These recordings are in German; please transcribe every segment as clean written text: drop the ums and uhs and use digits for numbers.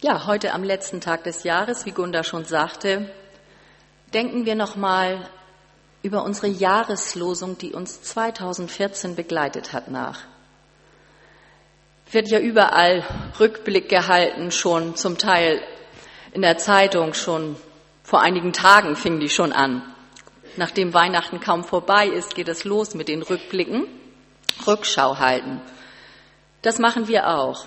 Ja, heute am letzten Tag des Jahres, wie Gunda schon sagte, denken wir nochmal über unsere Jahreslosung, die uns 2014 begleitet hat, nach. Wird ja überall Rückblick gehalten, schon zum Teil in der Zeitung, schon vor einigen Tagen fing die schon an. Nachdem Weihnachten kaum vorbei ist, geht es los mit den Rückblicken. Rückschau halten. Das machen wir auch.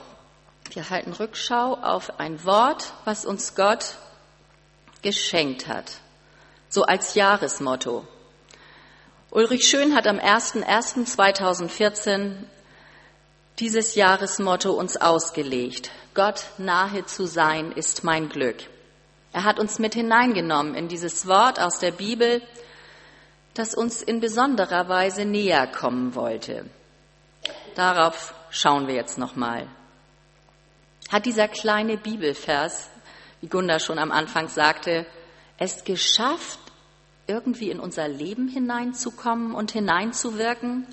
Wir halten Rückschau auf ein Wort, was uns Gott geschenkt hat. So als Jahresmotto. Ulrich Schön hat am 01.01.2014 dieses Jahresmotto uns ausgelegt. Gott nahe zu sein ist mein Glück. Er hat uns mit hineingenommen in dieses Wort aus der Bibel, das uns in besonderer Weise näher kommen wollte. Darauf schauen wir jetzt nochmal. Hat dieser kleine Bibelvers, wie Gunda schon am Anfang sagte, es geschafft, irgendwie in unser Leben hineinzukommen und hineinzuwirken?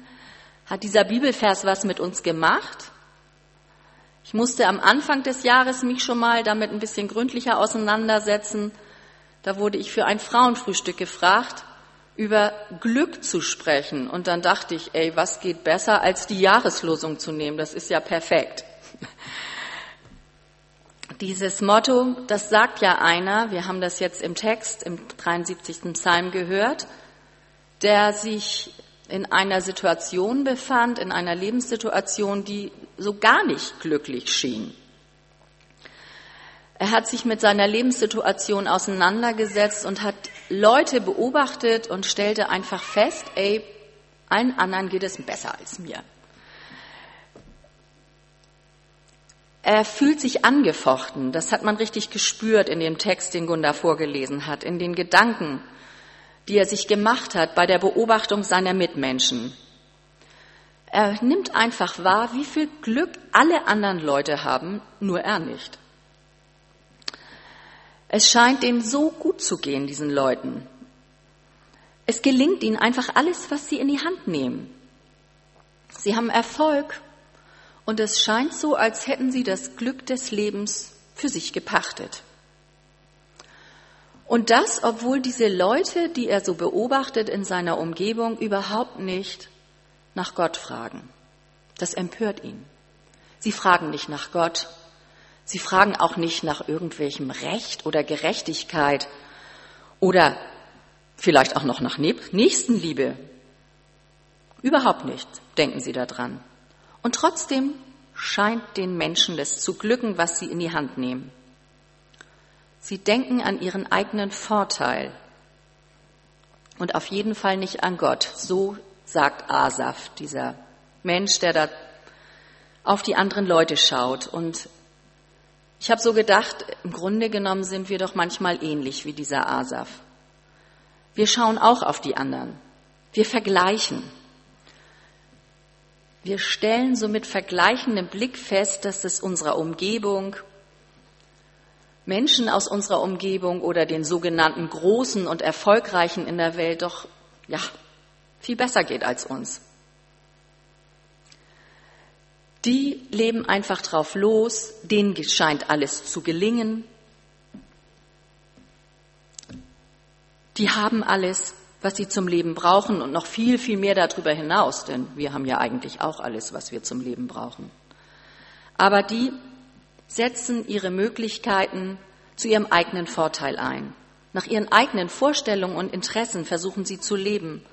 Hat dieser Bibelvers was mit uns gemacht? Ich musste am Anfang des Jahres mich schon mal damit ein bisschen gründlicher auseinandersetzen. Da wurde ich für ein Frauenfrühstück gefragt, über Glück zu sprechen. Und dann dachte ich, was geht besser, als die Jahreslosung zu nehmen? Das ist ja perfekt. Dieses Motto, das sagt ja einer, wir haben das jetzt im Text, im 73. Psalm gehört, der sich in einer Situation befand, in einer Lebenssituation, die so gar nicht glücklich schien. Er hat sich mit seiner Lebenssituation auseinandergesetzt und hat Leute beobachtet und stellte einfach fest, allen anderen geht es besser als mir. Er fühlt sich angefochten, das hat man richtig gespürt in dem Text, den Gunda vorgelesen hat, in den Gedanken, die er sich gemacht hat bei der Beobachtung seiner Mitmenschen. Er nimmt einfach wahr, wie viel Glück alle anderen Leute haben, nur er nicht. Es scheint denen so gut zu gehen, diesen Leuten. Es gelingt ihnen einfach alles, was sie in die Hand nehmen. Sie haben Erfolg und es scheint so, als hätten sie das Glück des Lebens für sich gepachtet. Und das, obwohl diese Leute, die er so beobachtet in seiner Umgebung, überhaupt nicht nach Gott fragen. Das empört ihn. Sie fragen nicht nach Gott. Sie fragen auch nicht nach irgendwelchem Recht oder Gerechtigkeit oder vielleicht auch noch nach Nächstenliebe. Überhaupt nicht, denken sie daran. Und trotzdem scheint den Menschen das zu glücken, was sie in die Hand nehmen. Sie denken an ihren eigenen Vorteil und auf jeden Fall nicht an Gott. So sagt Asaph, dieser Mensch, der da auf die anderen Leute schaut. Und ich habe so gedacht, im Grunde genommen sind wir doch manchmal ähnlich wie dieser Asaph. Wir schauen auch auf die anderen. Wir vergleichen. Wir stellen so mit vergleichendem Blick fest, dass es unserer Umgebung, Menschen aus unserer Umgebung oder den sogenannten Großen und Erfolgreichen in der Welt doch viel besser geht als uns. Die leben einfach drauf los, denen scheint alles zu gelingen. Die haben alles, was sie zum Leben brauchen und noch viel, viel mehr darüber hinaus, denn wir haben ja eigentlich auch alles, was wir zum Leben brauchen. Aber die setzen ihre Möglichkeiten zu ihrem eigenen Vorteil ein. Nach ihren eigenen Vorstellungen und Interessen versuchen sie zu leben.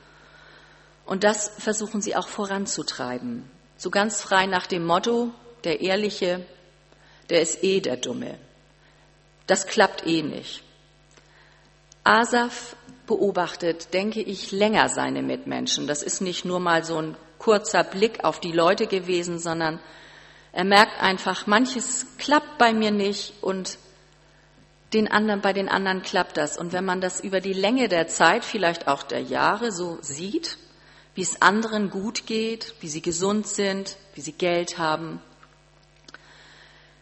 Und das versuchen sie auch voranzutreiben. So ganz frei nach dem Motto, der Ehrliche, der ist der Dumme. Das klappt nicht. Asaph beobachtet, denke ich, länger seine Mitmenschen. Das ist nicht nur mal so ein kurzer Blick auf die Leute gewesen, sondern er merkt einfach, manches klappt bei mir nicht und bei den anderen klappt das. Und wenn man das über die Länge der Zeit, vielleicht auch der Jahre so sieht, wie es anderen gut geht, wie sie gesund sind, wie sie Geld haben,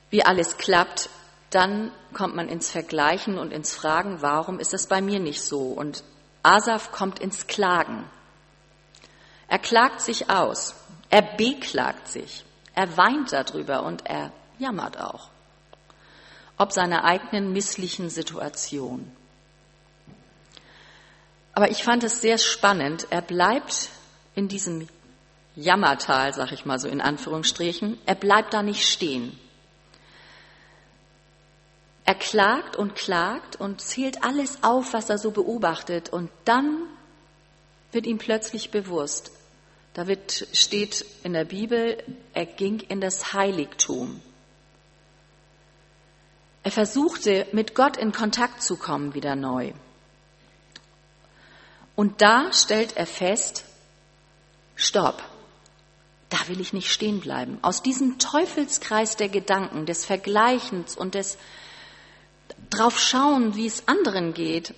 wie alles klappt, dann kommt man ins Vergleichen und ins Fragen, warum ist das bei mir nicht so? Und Asaph kommt ins Klagen. Er klagt sich aus, er beklagt sich, er weint darüber und er jammert auch. ob seiner eigenen misslichen Situation. Aber ich fand es sehr spannend. Er bleibt in diesem Jammertal, sag ich mal so in Anführungsstrichen. Er bleibt da nicht stehen. Er klagt und zählt alles auf, was er so beobachtet. Und dann wird ihm plötzlich bewusst, da steht in der Bibel, er ging in das Heiligtum. Er versuchte, mit Gott in Kontakt zu kommen, wieder neu. Und da stellt er fest, stopp, da will ich nicht stehen bleiben. Aus diesem Teufelskreis der Gedanken, des Vergleichens und des Draufschauen, wie es anderen geht,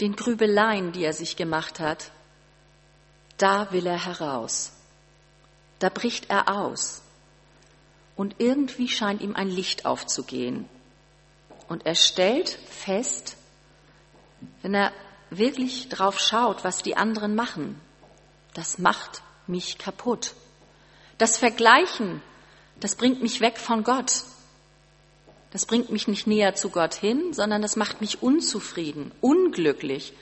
den Grübeleien, die er sich gemacht hat, da will er heraus. Da bricht er aus. Und irgendwie scheint ihm ein Licht aufzugehen. Und er stellt fest, wenn er wirklich drauf schaut, was die anderen machen, das macht mich kaputt. Das Vergleichen, das bringt mich weg von Gott. Das bringt mich nicht näher zu Gott hin, sondern das macht mich unzufrieden, unglücklich.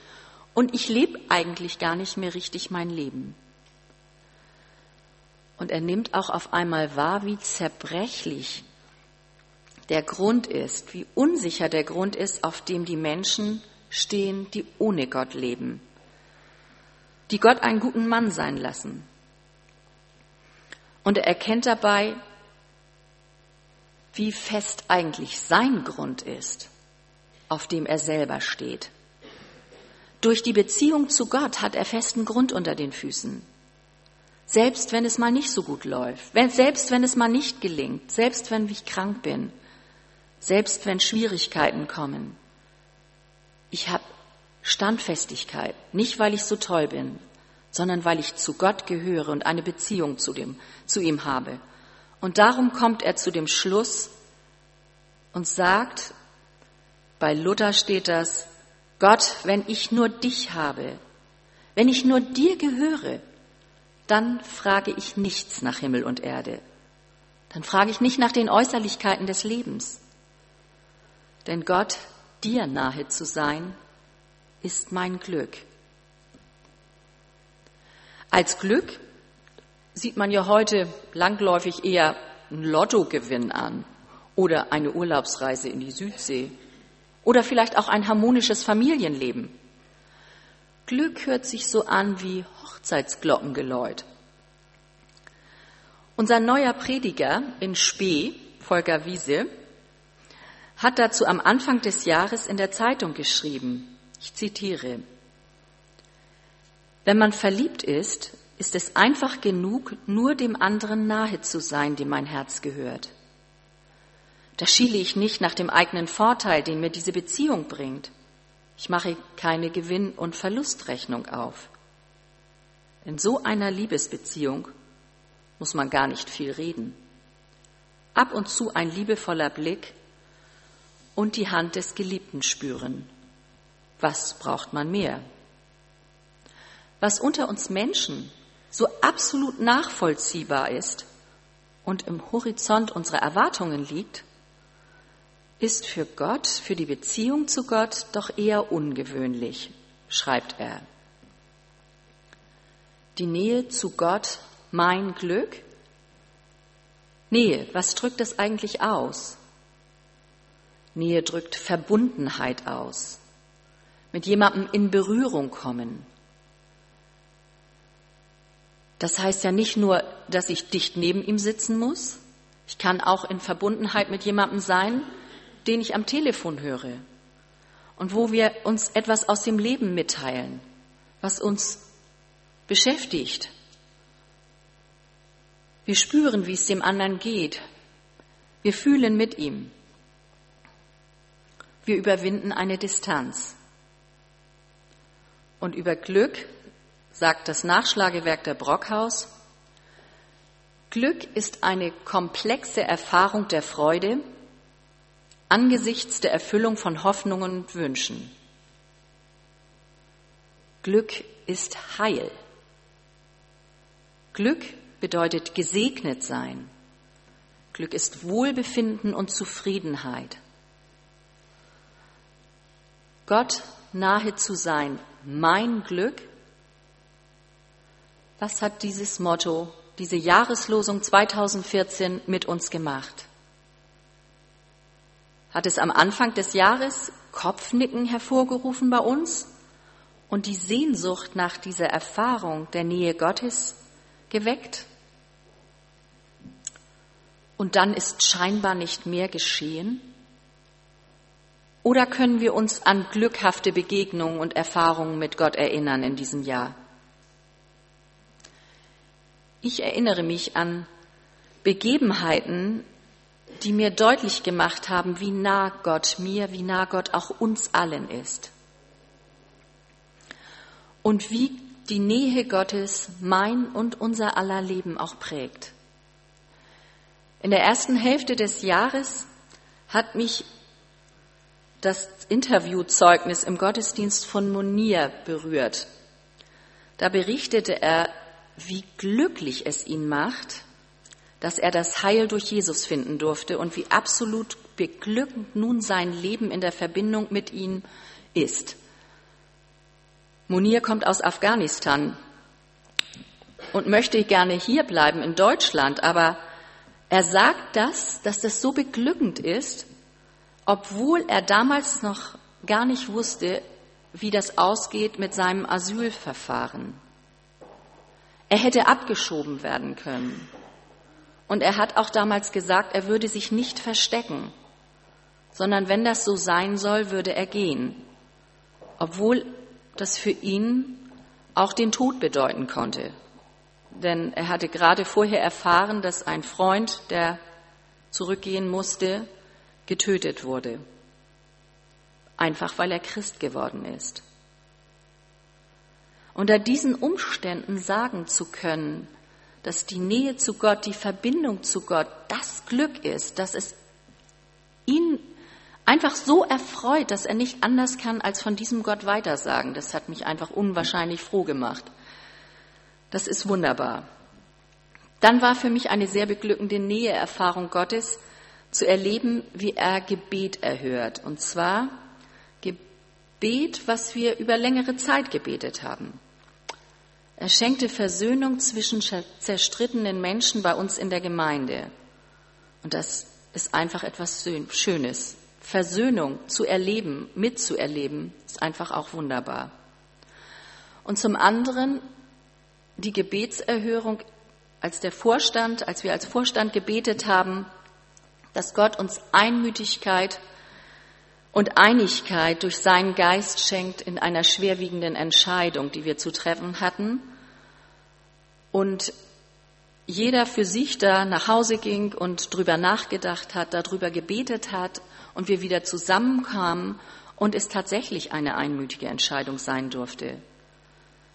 Und ich lebe eigentlich gar nicht mehr richtig mein Leben. Und er nimmt auch auf einmal wahr, wie zerbrechlich der Grund ist, wie unsicher der Grund ist, auf dem die Menschen stehen, die ohne Gott leben, die Gott einen guten Mann sein lassen. Und er erkennt dabei, wie fest eigentlich sein Grund ist, auf dem er selber steht. Durch die Beziehung zu Gott hat er festen Grund unter den Füßen. Selbst wenn es mal nicht so gut läuft, selbst wenn es mal nicht gelingt, selbst wenn ich krank bin, selbst wenn Schwierigkeiten kommen. Ich habe Standfestigkeit, nicht weil ich so toll bin, sondern weil ich zu Gott gehöre und eine Beziehung zu ihm habe. Und darum kommt er zu dem Schluss und sagt, bei Luther steht das, Gott, wenn ich nur dich habe, wenn ich nur dir gehöre, dann frage ich nichts nach Himmel und Erde. Dann frage ich nicht nach den Äußerlichkeiten des Lebens. Denn Gott, dir nahe zu sein, ist mein Glück. Als Glück sieht man ja heute langläufig eher einen Lottogewinn an oder eine Urlaubsreise in die Südsee oder vielleicht auch ein harmonisches Familienleben. Glück hört sich so an wie Hochzeitsglockengeläut. Unser neuer Prediger in Spee, Volker Wiese, hat dazu am Anfang des Jahres in der Zeitung geschrieben, ich zitiere, wenn man verliebt ist, ist es einfach genug, nur dem anderen nahe zu sein, dem mein Herz gehört. Da schiele ich nicht nach dem eigenen Vorteil, den mir diese Beziehung bringt. Ich mache keine Gewinn- und Verlustrechnung auf. In so einer Liebesbeziehung muss man gar nicht viel reden. Ab und zu ein liebevoller Blick und die Hand des Geliebten spüren. Was braucht man mehr? Was unter uns Menschen so absolut nachvollziehbar ist und im Horizont unserer Erwartungen liegt, ist für Gott, für die Beziehung zu Gott doch eher ungewöhnlich, schreibt er. Die Nähe zu Gott, mein Glück? Nähe, was drückt das eigentlich aus? Nähe drückt Verbundenheit aus, mit jemandem in Berührung kommen. Das heißt ja nicht nur, dass ich dicht neben ihm sitzen muss. Ich kann auch in Verbundenheit mit jemandem sein, den ich am Telefon höre und wo wir uns etwas aus dem Leben mitteilen, was uns beschäftigt. Wir spüren, wie es dem anderen geht. Wir fühlen mit ihm. Wir überwinden eine Distanz. Und über Glück sagt das Nachschlagewerk der Brockhaus, Glück ist eine komplexe Erfahrung der Freude angesichts der Erfüllung von Hoffnungen und Wünschen. Glück ist Heil. Glück bedeutet gesegnet sein. Glück ist Wohlbefinden und Zufriedenheit. Gott nahe zu sein, mein Glück. Was hat dieses Motto, diese Jahreslosung 2014 mit uns gemacht? Hat es am Anfang des Jahres Kopfnicken hervorgerufen bei uns und die Sehnsucht nach dieser Erfahrung der Nähe Gottes geweckt? Und dann ist scheinbar nicht mehr geschehen? Oder können wir uns an glückhafte Begegnungen und Erfahrungen mit Gott erinnern in diesem Jahr? Ich erinnere mich an Begebenheiten, die mir deutlich gemacht haben, wie nah Gott mir, wie nah Gott auch uns allen ist. Und wie die Nähe Gottes mein und unser aller Leben auch prägt. In der ersten Hälfte des Jahres hat mich das Interviewzeugnis im Gottesdienst von Munir berührt. Da berichtete er, wie glücklich es ihn macht, dass er das Heil durch Jesus finden durfte und wie absolut beglückend nun sein Leben in der Verbindung mit ihm ist. Munir kommt aus Afghanistan und möchte gerne hier bleiben in Deutschland, aber er sagt das, dass das so beglückend ist, obwohl er damals noch gar nicht wusste, wie das ausgeht mit seinem Asylverfahren. Er hätte abgeschoben werden können. Und er hat auch damals gesagt, er würde sich nicht verstecken, sondern wenn das so sein soll, würde er gehen, obwohl das für ihn auch den Tod bedeuten konnte. Denn er hatte gerade vorher erfahren, dass ein Freund, der zurückgehen musste, getötet wurde, einfach weil er Christ geworden ist. Unter diesen Umständen sagen zu können, dass die Nähe zu Gott, die Verbindung zu Gott das Glück ist, dass es ihn einfach so erfreut, dass er nicht anders kann, als von diesem Gott weitersagen. Das hat mich einfach unwahrscheinlich froh gemacht. Das ist wunderbar. Dann war für mich eine sehr beglückende Näheerfahrung Gottes, zu erleben, wie er Gebet erhört. Und zwar Gebet, was wir über längere Zeit gebetet haben. Er schenkte Versöhnung zwischen zerstrittenen Menschen bei uns in der Gemeinde. Und das ist einfach etwas Schönes. Versöhnung zu erleben, mitzuerleben, ist einfach auch wunderbar. Und zum anderen die Gebetserhörung, als wir als Vorstand gebetet haben, dass Gott uns Einmütigkeit und Einigkeit durch seinen Geist schenkt in einer schwerwiegenden Entscheidung, die wir zu treffen hatten. Und jeder für sich da nach Hause ging und drüber nachgedacht hat, darüber gebetet hat und wir wieder zusammenkamen und es tatsächlich eine einmütige Entscheidung sein durfte.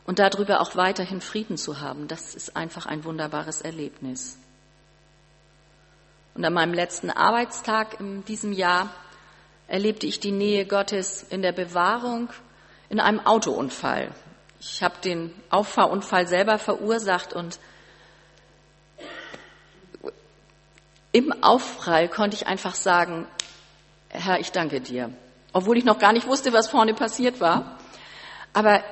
Und darüber auch weiterhin Frieden zu haben, das ist einfach ein wunderbares Erlebnis. Und an meinem letzten Arbeitstag in diesem Jahr erlebte ich die Nähe Gottes in der Bewahrung in einem Autounfall. Ich habe den Auffahrunfall selber verursacht und im Aufprall konnte ich einfach sagen, Herr, ich danke dir. Obwohl ich noch gar nicht wusste, was vorne passiert war. Aber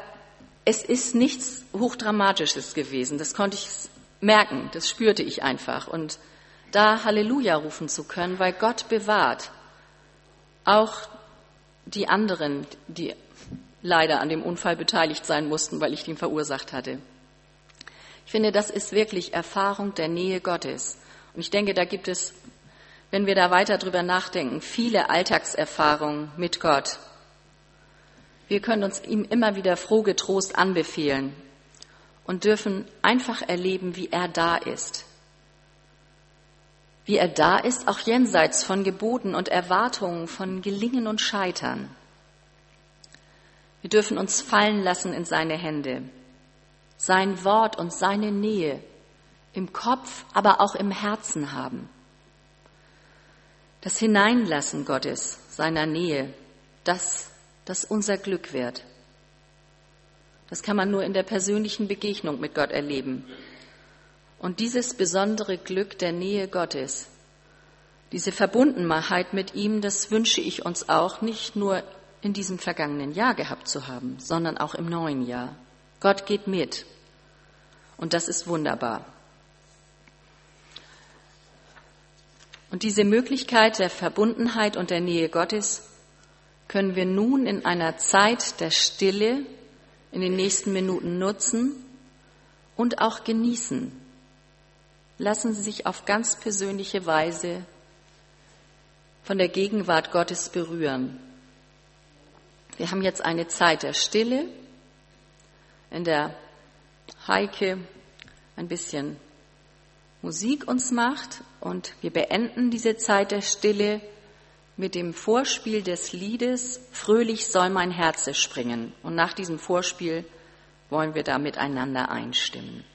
es ist nichts Hochdramatisches gewesen. Das konnte ich merken, das spürte ich einfach. Und da Halleluja rufen zu können, weil Gott bewahrt auch die anderen, die leider an dem Unfall beteiligt sein mussten, weil ich ihn verursacht hatte. Ich finde, das ist wirklich Erfahrung der Nähe Gottes. Und ich denke, da gibt es, wenn wir da weiter drüber nachdenken, viele Alltagserfahrungen mit Gott. Wir können uns ihm immer wieder froh getrost anbefehlen und dürfen einfach erleben, wie er da ist. Wie er da ist, auch jenseits von Geboten und Erwartungen, von Gelingen und Scheitern. Wir dürfen uns fallen lassen in seine Hände, sein Wort und seine Nähe im Kopf, aber auch im Herzen haben. Das Hineinlassen Gottes, seiner Nähe, das unser Glück wird. Das kann man nur in der persönlichen Begegnung mit Gott erleben. Und dieses besondere Glück der Nähe Gottes, diese Verbundenheit mit ihm, das wünsche ich uns auch, nicht nur in diesem vergangenen Jahr gehabt zu haben, sondern auch im neuen Jahr. Gott geht mit. Und das ist wunderbar. Und diese Möglichkeit der Verbundenheit und der Nähe Gottes können wir nun in einer Zeit der Stille in den nächsten Minuten nutzen und auch genießen. Lassen Sie sich auf ganz persönliche Weise von der Gegenwart Gottes berühren. Wir haben jetzt eine Zeit der Stille, in der Heike ein bisschen Musik uns macht, und wir beenden diese Zeit der Stille mit dem Vorspiel des Liedes Fröhlich soll mein Herze springen. Und nach diesem Vorspiel wollen wir da miteinander einstimmen.